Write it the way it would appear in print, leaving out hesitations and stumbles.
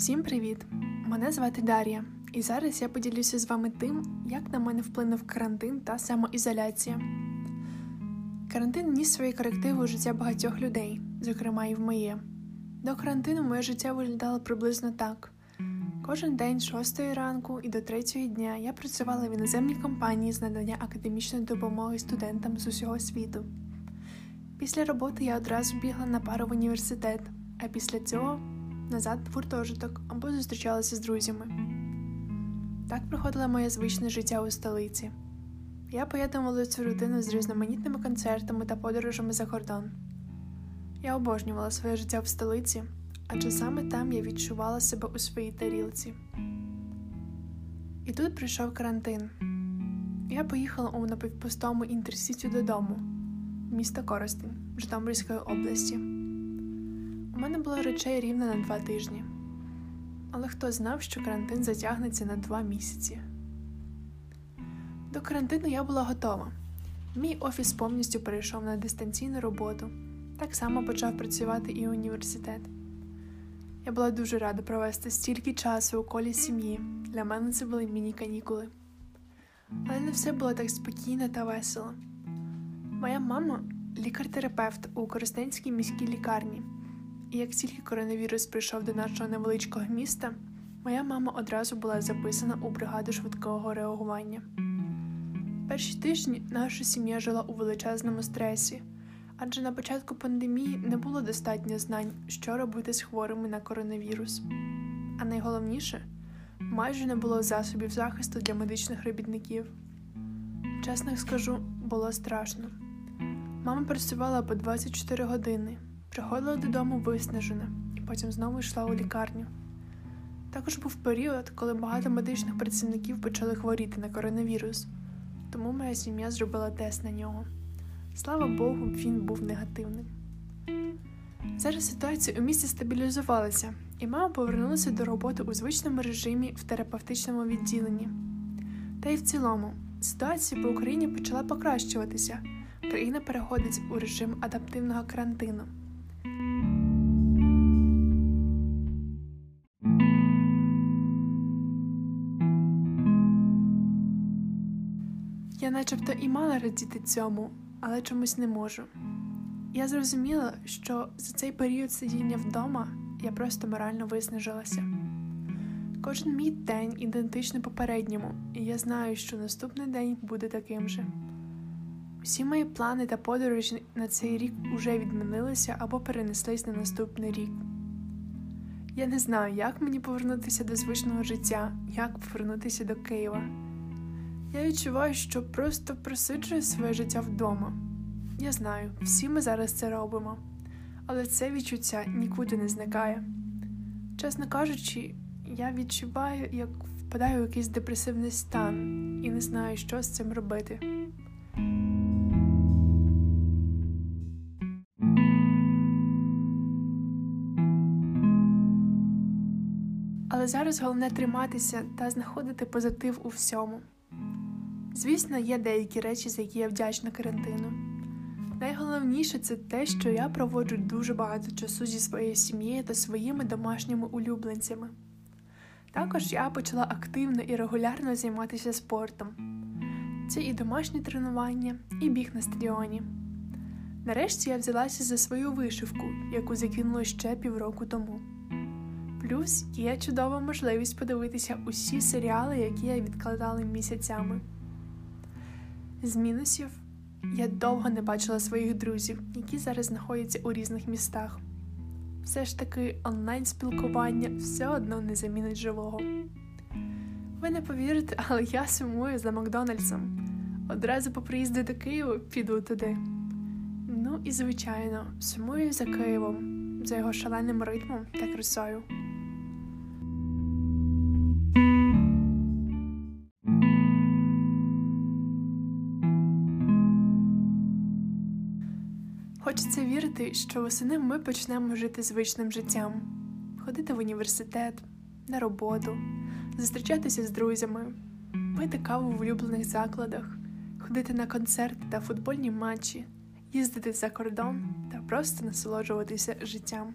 Всім привіт! Мене звати Дар'я, і зараз я поділюся з вами тим, як на мене вплинув карантин та самоізоляція. Карантин ніс свої корективи у життя багатьох людей, зокрема і в моє. До карантину моє життя виглядало приблизно так. Кожен день з 6 ранку і до 3 дня я працювала в іноземній компанії з надання академічної допомоги студентам з усього світу. Після роботи я одразу бігла на пару в університет, а після цього назад в гуртожиток або зустрічалася з друзями. Так проходило моє звичне життя у столиці. Я поєднувала цю рутину з різноманітними концертами та подорожами за кордон. Я обожнювала своє життя в столиці, адже саме там я відчувала себе у своїй тарілці. І тут прийшов карантин. Я поїхала у напівпустому інтерсіті додому, в місто Коростень, Житомирської області. У мене було речей рівно на 2 тижні. Але хто знав, що карантин затягнеться на 2 місяці? До карантину я була готова. Мій офіс повністю перейшов на дистанційну роботу. Так само почав працювати і університет. Я була дуже рада провести стільки часу у колі сім'ї. Для мене це були міні-канікули. Але не все було так спокійно та весело. Моя мама – лікар-терапевт у Коростенській міській лікарні. І як тільки коронавірус прийшов до нашого невеличкого міста, моя мама одразу була записана у бригаду швидкого реагування. Перші тижні наша сім'я жила у величезному стресі, адже на початку пандемії не було достатньо знань, що робити з хворими на коронавірус. А найголовніше, майже не було засобів захисту для медичних робітників. Чесно скажу, було страшно. Мама працювала по 24 години, приходила додому виснажена і потім знову йшла у лікарню. Також був період, коли багато медичних працівників почали хворіти на коронавірус, тому моя сім'я зробила тест на нього. Слава Богу, він був негативним. Зараз ситуація у місті стабілізувалася, і мама повернулася до роботи у звичному режимі в терапевтичному відділенні. Та й в цілому, ситуація по Україні почала покращуватися. Країна переходить у режим адаптивного карантину. Я начебто і мала радіти цьому, але чомусь не можу. Я зрозуміла, що за цей період сидіння вдома я просто морально виснажилася. Кожен мій день ідентичний попередньому, і я знаю, що наступний день буде таким же. Усі мої плани та подорожі на цей рік уже відмінилися або перенеслись на наступний рік. Я не знаю, як мені повернутися до звичного життя, як повернутися до Києва. Я відчуваю, що просто просиджую своє життя вдома. Я знаю, всі ми зараз це робимо, але це відчуття нікуди не зникає. Чесно кажучи, я відчуваю, як впадаю в якийсь депресивний стан і не знаю, що з цим робити. Але зараз головне триматися та знаходити позитив у всьому. Звісно, є деякі речі, за які я вдячна карантину. Найголовніше – це те, що я проводжу дуже багато часу зі своєю сім'єю та своїми домашніми улюбленцями. Також я почала активно і регулярно займатися спортом. Це і домашні тренування, і біг на стадіоні. Нарешті я взялася за свою вишивку, яку закинула ще півроку тому. Плюс є чудова можливість подивитися усі серіали, які я відкладала місяцями. З мінусів, я довго не бачила своїх друзів, які зараз знаходяться у різних містах. Все ж таки, онлайн-спілкування все одно не замінить живого. Ви не повірите, але я сумую за Макдональдсом. Одразу по приїзду до Києва піду туди. Ну і, звичайно, сумую за Києвом, за його шаленим ритмом та красою. Хочеться вірити, що восени ми почнемо жити звичним життям. Ходити в університет, на роботу, зустрічатися з друзями, пити каву в улюблених закладах, ходити на концерти та футбольні матчі, їздити за кордон та просто насолоджуватися життям.